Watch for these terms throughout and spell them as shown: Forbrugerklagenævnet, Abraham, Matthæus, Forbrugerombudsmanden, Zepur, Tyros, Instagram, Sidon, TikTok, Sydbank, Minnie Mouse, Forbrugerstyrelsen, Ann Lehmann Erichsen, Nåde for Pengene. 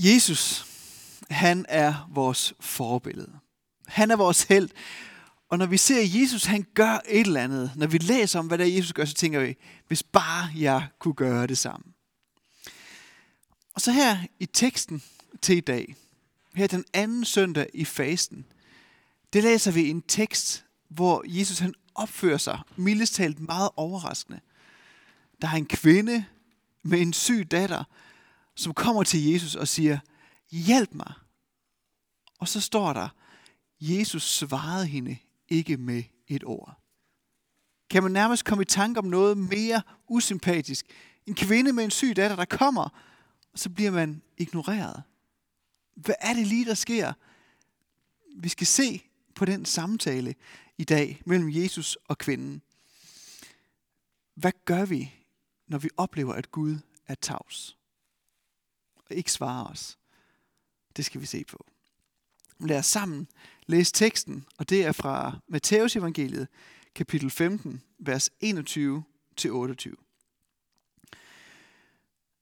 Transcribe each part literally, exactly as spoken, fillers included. Jesus, han er vores forbillede. Han er vores helt. Og når vi ser Jesus, han gør et eller andet. Når vi læser om, hvad der Jesus gør, så tænker vi, hvis bare jeg kunne gøre det samme. Og så her i teksten til i dag, her den anden søndag i fasten, det læser vi en tekst, hvor Jesus han opfører sig mildest talt meget overraskende. Der er en kvinde med en syg datter, som kommer til Jesus og siger, hjælp mig. Og så står der, Jesus svarede hende ikke med et ord. Kan man nærmest komme i tanke om noget mere usympatisk? En kvinde med en syg datter, der kommer, og så bliver man ignoreret. Hvad er det lige, der sker? Vi skal se på den samtale i dag mellem Jesus og kvinden. Hvad gør vi, når vi oplever, at Gud er tavs og ikke svarer os? Det skal vi se på. Lad os sammen læse teksten, og det er fra Matthæus evangeliet, kapitel femten, vers enogtyve til otteogtyve.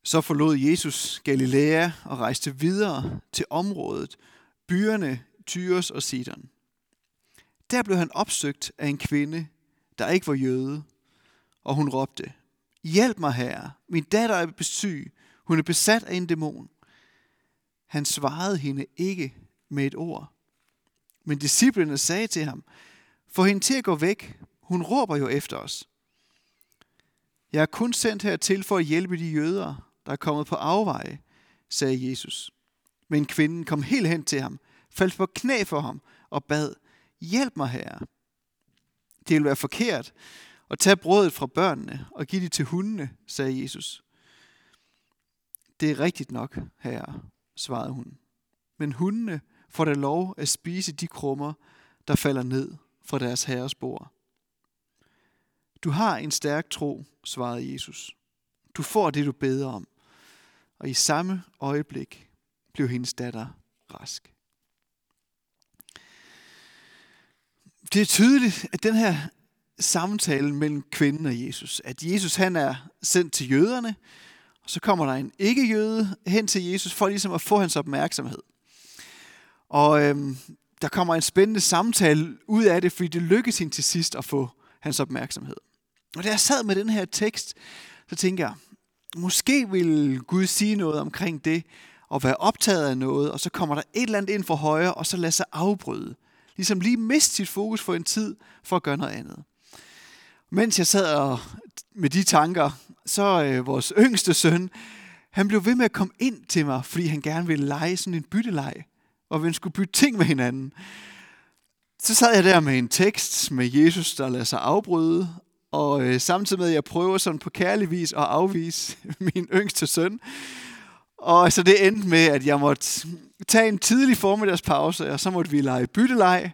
Så forlod Jesus Galilea og rejste videre til området, byerne Tyros og Sidon. Der blev han opsøgt af en kvinde, der ikke var jøde, og hun råbte, hjælp mig herre, min datter er syg, hun er besat af en dæmon. Han svarede hende ikke med et ord. Men disciplene sagde til ham, få hende til at gå væk, hun råber jo efter os. Jeg er kun sendt hertil for at hjælpe de jøder, der er kommet på afveje, sagde Jesus. Men kvinden kom helt hen til ham, faldt på knæ for ham og bad, hjælp mig herre. Det ville være forkert at tage brødet fra børnene og give det til hundene, sagde Jesus. Det er rigtigt nok, herre, svarede hun. Men hundene får da lov at spise de krummer, der falder ned fra deres herres bord. Du har en stærk tro, svarede Jesus. Du får det, du beder om. Og i samme øjeblik blev hendes datter rask. Det er tydeligt, at den her samtale mellem kvinden og Jesus, at Jesus han er sendt til jøderne, og så kommer der en ikke-jøde hen til Jesus for ligesom at få hans opmærksomhed. Og øhm, der kommer en spændende samtale ud af det, fordi det lykkes hende til sidst at få hans opmærksomhed. Og da jeg sad med den her tekst, så tænker jeg, måske vil Gud sige noget omkring det, og være optaget af noget, og så kommer der et eller andet ind fra højre, og så lader sig afbryde. Ligesom lige miste sit fokus for en tid, for at gøre noget andet. Mens jeg sad og, med de tanker, så øh, vores yngste søn, han blev ved med at komme ind til mig, fordi han gerne ville lege sådan en bytteleg, og vi skulle bytte ting med hinanden. Så sad jeg der med en tekst med Jesus, der lader sig afbryde, og øh, samtidig med, at jeg prøver sådan på kærlig vis at afvise min yngste søn. Og så det endte med, at jeg måtte tage en tidlig formiddagspause, og så måtte vi lege bytteleg.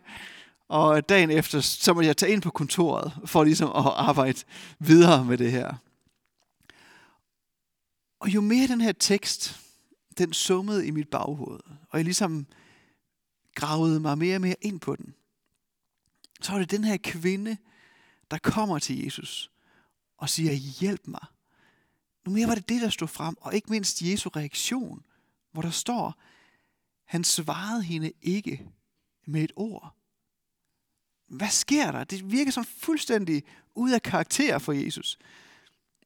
Og dagen efter, så måtte jeg tage ind på kontoret, for ligesom at arbejde videre med det her. Og jo mere den her tekst, den summede i mit baghoved, og jeg ligesom gravede mig mere og mere ind på den, så var det den her kvinde, der kommer til Jesus og siger, hjælp mig. Nu mere var det det, der stod frem, og ikke mindst Jesu reaktion, hvor der står, han svarede hende ikke med et ord. Hvad sker der? Det virker som fuldstændig ud af karakter for Jesus.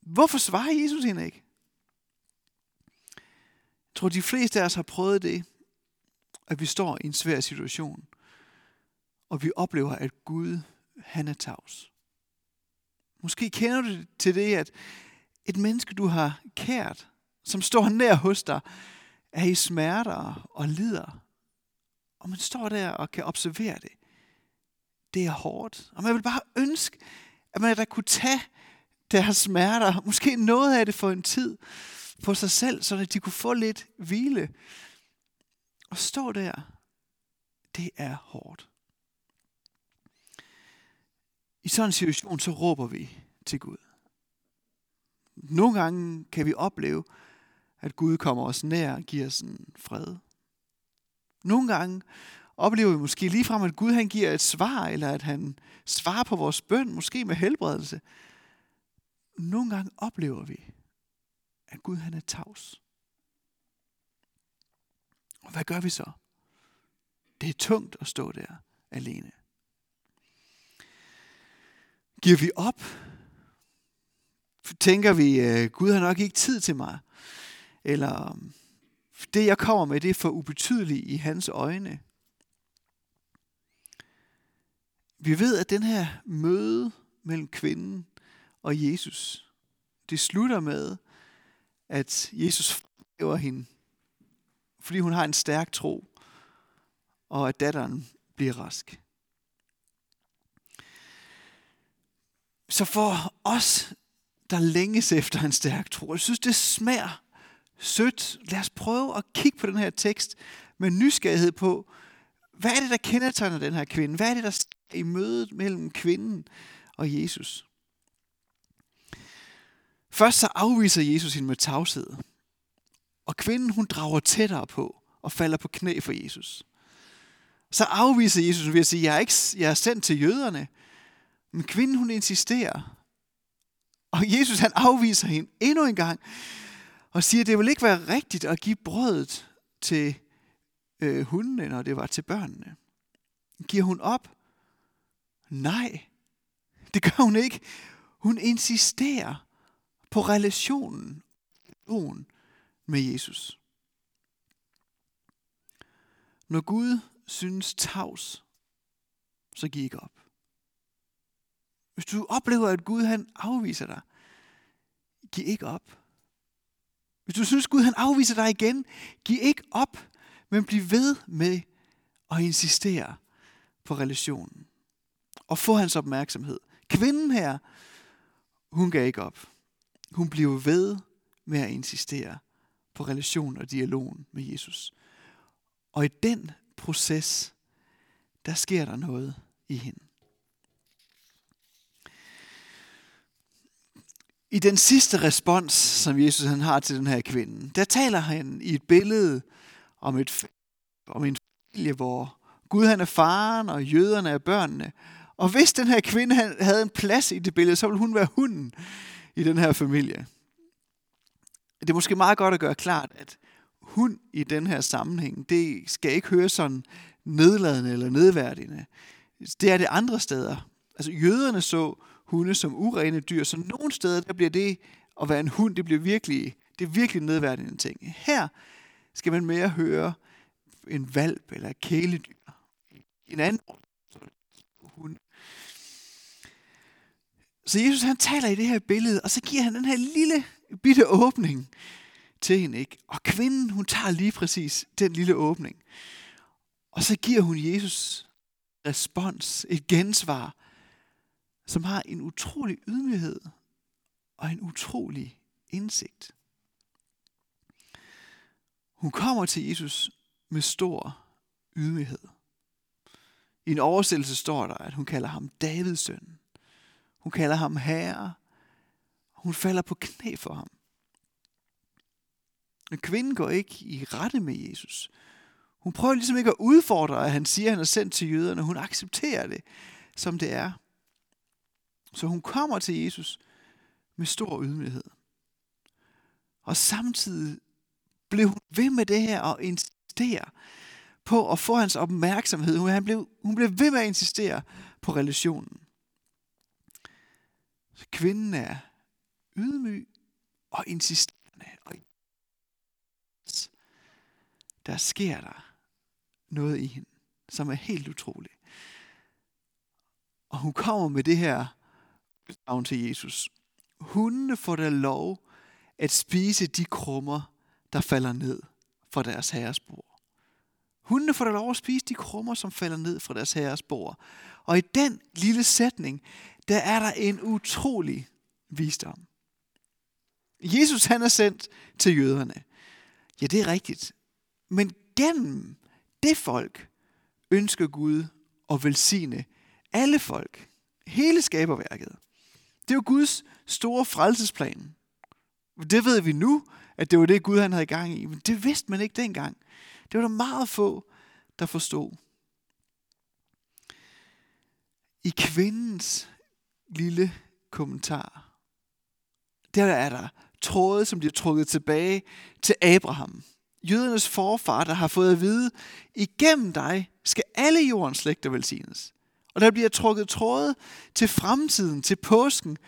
Hvorfor svarer Jesus hende ikke? Jeg tror, de fleste af os har prøvet det, at vi står i en svær situation, og vi oplever, at Gud, han er tavs. Måske kender du til det, at et menneske, du har kært, som står nær hos dig, er i smerter og lider. Og man står der og kan observere det. Det er hårdt. Og man vil bare ønske, at man da kunne tage deres smerter, måske noget af det for en tid, på sig selv, så de kunne få lidt hvile. Og stå der, det er hårdt. I sådan en situation, så råber vi til Gud. Nogle gange kan vi opleve, at Gud kommer os nær og giver os en fred. Nogle gange oplever vi måske ligefrem, at Gud han giver et svar, eller at han svarer på vores bøn, måske med helbredelse. Nogle gange oplever vi, at Gud han er tavs. hvad gør vi så? Det er tungt at stå der alene. Giver vi op? Tænker vi, Gud har nok ikke tid til mig? Eller det, jeg kommer med, det er for ubetydeligt i hans øjne. Vi ved, at den her møde mellem kvinden og Jesus, det slutter med, at Jesus fremhæver hende, fordi hun har en stærk tro, og at datteren bliver rask. Så for os, der længes efter en stærk tro, jeg synes, det smager sødt. Lad os prøve at kigge på den her tekst med nysgerrighed på, hvad er det, der kendetegner den her kvinde? Hvad er det, der sker i mødet mellem kvinden og Jesus? Først så afviser Jesus hende med tavshed. Og kvinden, hun drager tættere på og falder på knæ for Jesus. Så afviser Jesus ved at sige, jeg er, ikke, jeg er sendt til jøderne. Men kvinden, hun insisterer. Og Jesus, han afviser hende endnu en gang. Og siger, det vil ikke være rigtigt at give brødet til øh, hundene, når det var til børnene. Giver hun op? Nej, det gør hun ikke. Hun insisterer på relationen med Jesus. Når Gud synes tavs, så giv ikke op. Hvis du oplever, at Gud han afviser dig, giv ikke op. Hvis du synes, Gud han afviser dig igen, giv ikke op, men bliv ved med at insistere på relationen. Og få hans opmærksomhed. Kvinden her, hun gav ikke op. Hun blev ved med at insistere på relationen og dialogen med Jesus. Og i den proces, der sker der noget i hende. I den sidste respons, som Jesus han har til den her kvinde, der taler han i et billede om, et, om en familie, hvor Gud han er faren, og jøderne er børnene. Og hvis den her kvinde havde en plads i det billede, så ville hun være hunden i den her familie. Det er måske meget godt at gøre klart, at hun i den her sammenhæng, det skal ikke høre sådan nedladende eller nedværdigende. Det er det andre steder. Altså jøderne så hunde som urene dyr, så nogle steder der bliver det at være en hund, det bliver virkelig, det er virkelig nedværdigende ting. Her skal man mere høre en hvalp eller et kæledyr. En anden hund. Så Jesus han taler i det her billede, og så giver han den her lille bitte åbning til hende, ikke? Og kvinden, hun tager lige præcis den lille åbning. Og så giver hun Jesus respons, et gensvar, som har en utrolig ydmyghed og en utrolig indsigt. Hun kommer til Jesus med stor ydmyghed. I en oversættelse står der, at hun kalder ham Davids søn. Hun kalder ham herre. Hun falder på knæ for ham. Men kvinden går ikke i rette med Jesus. Hun prøver ligesom ikke at udfordre, at han siger, at han er sendt til jøderne. Hun accepterer det, som det er. Så hun kommer til Jesus med stor ydmyghed. Og samtidig blev hun ved med det her og insistere på at få hans opmærksomhed. Hun blev, hun blev ved med at insistere på relationen. Så kvinden er ydmyg og insisterende. Og der sker der noget i hende, som er helt utroligt. Og hun kommer med det her navn til Jesus. Hundene får da lov at spise de krummer, der falder ned fra deres herres bord. Hundene får da lov at spise de krummer, som falder ned fra deres herres bord. Og i den lille sætning, der er der en utrolig visdom. Jesus han er sendt til jøderne. Ja, det er rigtigt. Men gennem det folk ønsker Gud at velsigne alle folk. Hele skaberværket. Det er jo Guds store frelsesplan. Det ved vi nu, at det var det Gud han havde i gang i. Men det vidste man ikke dengang. Det var der meget få, der forstod. I kvindens lille kommentar, der er der tråde, som bliver trukket tilbage til Abraham. jødernes forfar, der har fået at vide, igennem dig skal alle jordens slægter velsignes. Og der bliver trukket tråde til fremtiden, til påsken,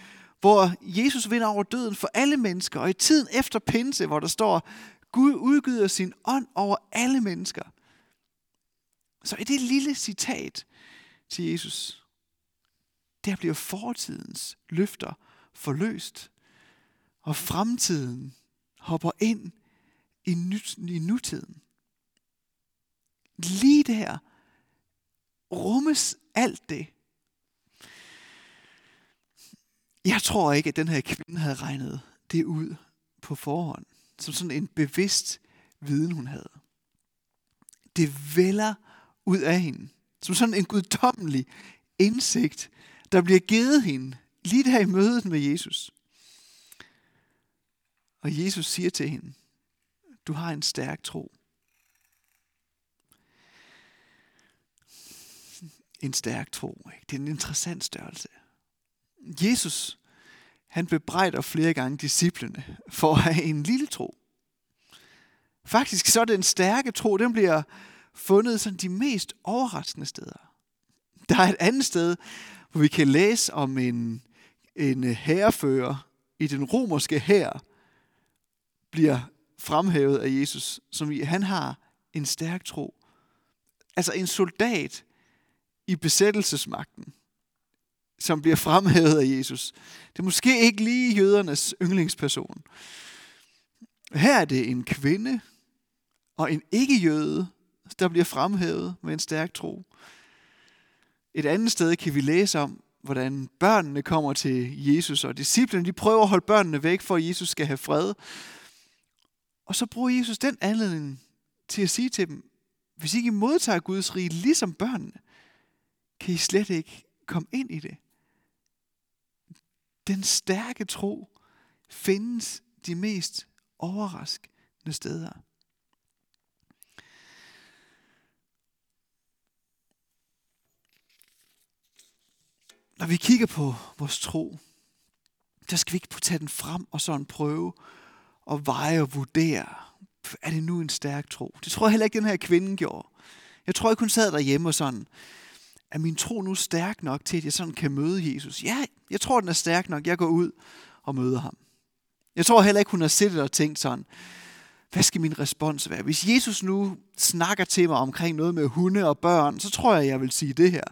hvor Jesus vinder over døden for alle mennesker, og i tiden efter pinse, hvor der står, Gud udgyder sin ånd over alle mennesker. Så i det lille citat til Jesus, der bliver fortidens løfter forløst, og fremtiden hopper ind i, nyt, i nutiden. Lige der rummes alt det. Jeg tror ikke, at den her kvinde havde regnet det ud på forhånd, som sådan en bevidst viden, hun havde. Det vælger ud af hende, som sådan en guddommelig indsigt, der bliver givet hende lige der i mødet med Jesus. Og Jesus siger til hende, du har en stærk tro. En stærk tro, ikke? Det er en interessant størrelse. Jesus, han bebrejder flere gange disciplene for at have en lille tro. Faktisk så er den stærke tro, den bliver fundet sådan de mest overraskende steder. Der er et andet sted, hvor vi kan læse om en, en hærfører i den romerske hær, bliver fremhævet af Jesus, som i, han har en stærk tro. Altså en soldat i besættelsesmagten, som bliver fremhævet af Jesus. Det er måske ikke lige jødernes yndlingsperson. Her er det en kvinde og en ikke-jøde, der bliver fremhævet med en stærk tro. Et andet sted kan vi læse om, hvordan børnene kommer til Jesus, og disciplene de prøver at holde børnene væk, for at Jesus skal have fred. Og så bruger Jesus den anledning til at sige til dem, hvis I ikke modtager Guds rige ligesom børnene, kan I slet ikke komme ind i det. Den stærke tro findes de mest overraskende steder. Når vi kigger på vores tro, der skal vi ikke tage den frem og sådan prøve at veje og vurdere, er det nu en stærk tro? Det tror jeg heller ikke, den her kvinde gjorde. Jeg tror ikke, hun sad derhjemme og sådan, er min tro nu stærk nok til, at jeg sådan kan møde Jesus? Ja, jeg tror, den er stærk nok. Jeg går ud og møder ham. Jeg tror heller ikke, hun har siddet og tænkt sådan, hvad skal min respons være? Hvis Jesus nu snakker til mig omkring noget med hunde og børn, så tror jeg, jeg vil sige det her.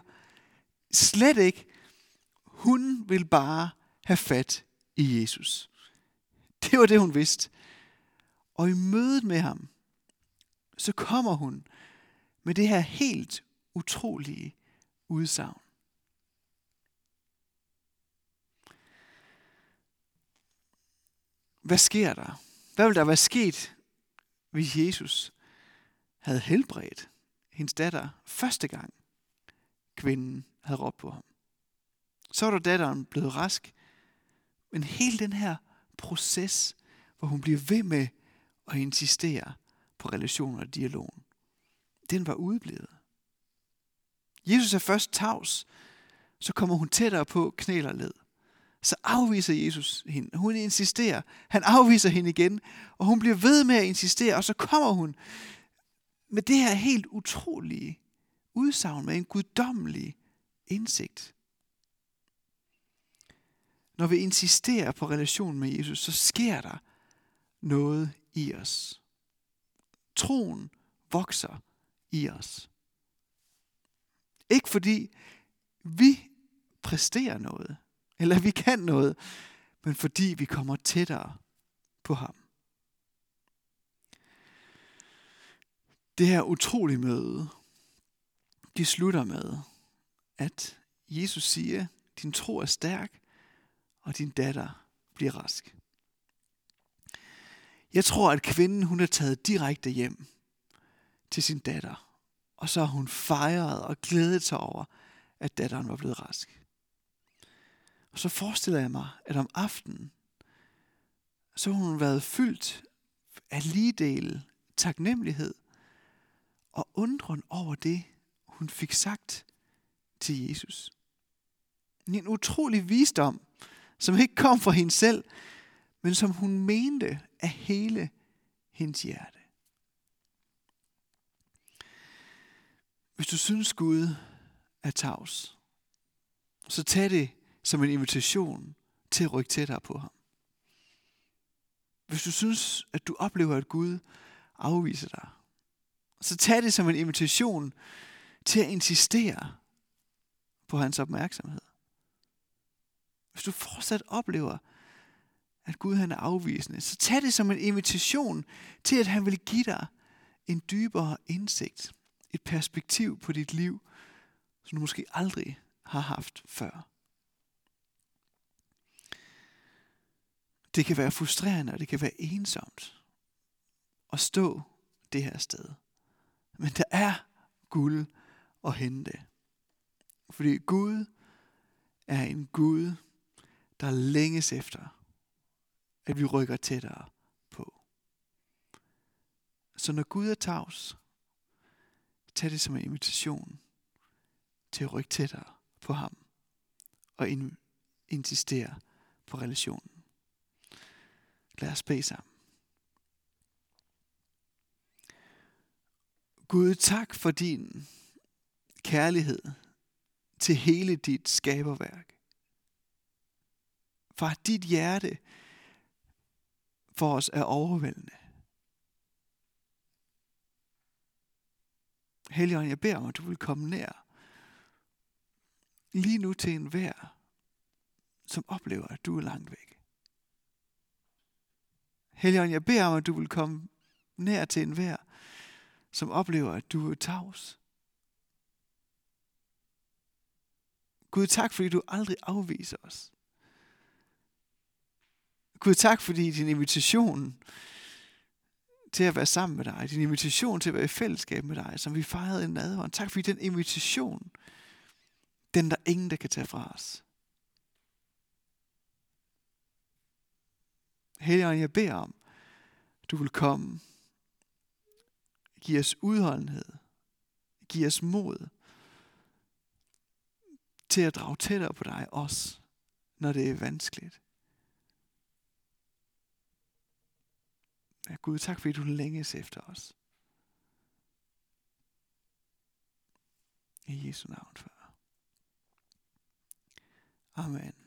Slet ikke. Hun vil bare have fat i Jesus. Det var det, hun vidste. Og i mødet med ham, så kommer hun med det her helt utrolige udsagn. Hvad sker der? Hvad ville der være sket, hvis Jesus havde helbredt hendes datter første gang, kvinden havde råbt på ham? Så var der datteren blevet rask. Men hele den her proces, hvor hun bliver ved med at insistere på relationer og dialogen, den var udeblevet. Jesus er først tavs, så kommer hun tættere på, knæler led. Så afviser Jesus hende. Hun insisterer. Han afviser hende igen, og hun bliver ved med at insistere, og så kommer hun med det her helt utrolige udsagn med en guddommelig indsigt. Når vi insisterer på relationen med Jesus, så sker der noget i os. Troen vokser i os. Ikke fordi vi præsterer noget, eller vi kan noget, men fordi vi kommer tættere på ham. Det her utrolige møde, det slutter med, at Jesus siger, din tro er stærk, og din datter bliver rask. Jeg tror, at kvinden hun er taget direkte hjem til sin datter, og så har hun fejret og glædet sig over, at datteren var blevet rask. Og så forestiller jeg mig, at om aftenen, så har hun været fyldt af ligedel, taknemmelighed og undren over det, hun fik sagt til Jesus. En utrolig visdom, som ikke kom fra hende selv, men som hun mente af hele hendes hjerte. Hvis du synes, Gud er tavs, så tag det som en invitation til at rykke tættere på ham. Hvis du synes, at du oplever, at Gud afviser dig, så tag det som en invitation til at insistere på hans opmærksomhed. Hvis du fortsat oplever, at Gud han er afvisende, så tag det som en invitation til, at han vil give dig en dybere indsigt, et perspektiv på dit liv, som du måske aldrig har haft før. Det kan være frustrerende, og det kan være ensomt at stå det her sted. Men der er guld at hente. Fordi Gud er en Gud, der længes efter, at vi rykker tættere på. Så når Gud er tavs, tag det som en invitation til at rykke tættere på ham og insistere på relationen. Lad os bede sammen. Gud, tak for din kærlighed til hele dit skaberværk. For dit hjerte for os er overvældende. Helligånd, jeg beder om, at du vil komme nær lige nu til enhver, som oplever, at du er langt væk. Helligånd, jeg beder om, at du vil komme nær til enhver, som oplever, at du er tavs. Gud, tak, fordi du aldrig afviser os. Gud, tak, fordi din invitation til at være sammen med dig, din invitation til at være i fællesskab med dig, som vi fejrede i nadveren. Tak, fordi den invitation, den der ingen, der kan tage fra os. Helligånd, jeg beder om, du vil komme. Giv os udholdenhed. Giv os mod til at drage tættere på dig, også når det er vanskeligt. Ja, Gud, tak fordi du længes efter os. I Jesu navn, far. Amen.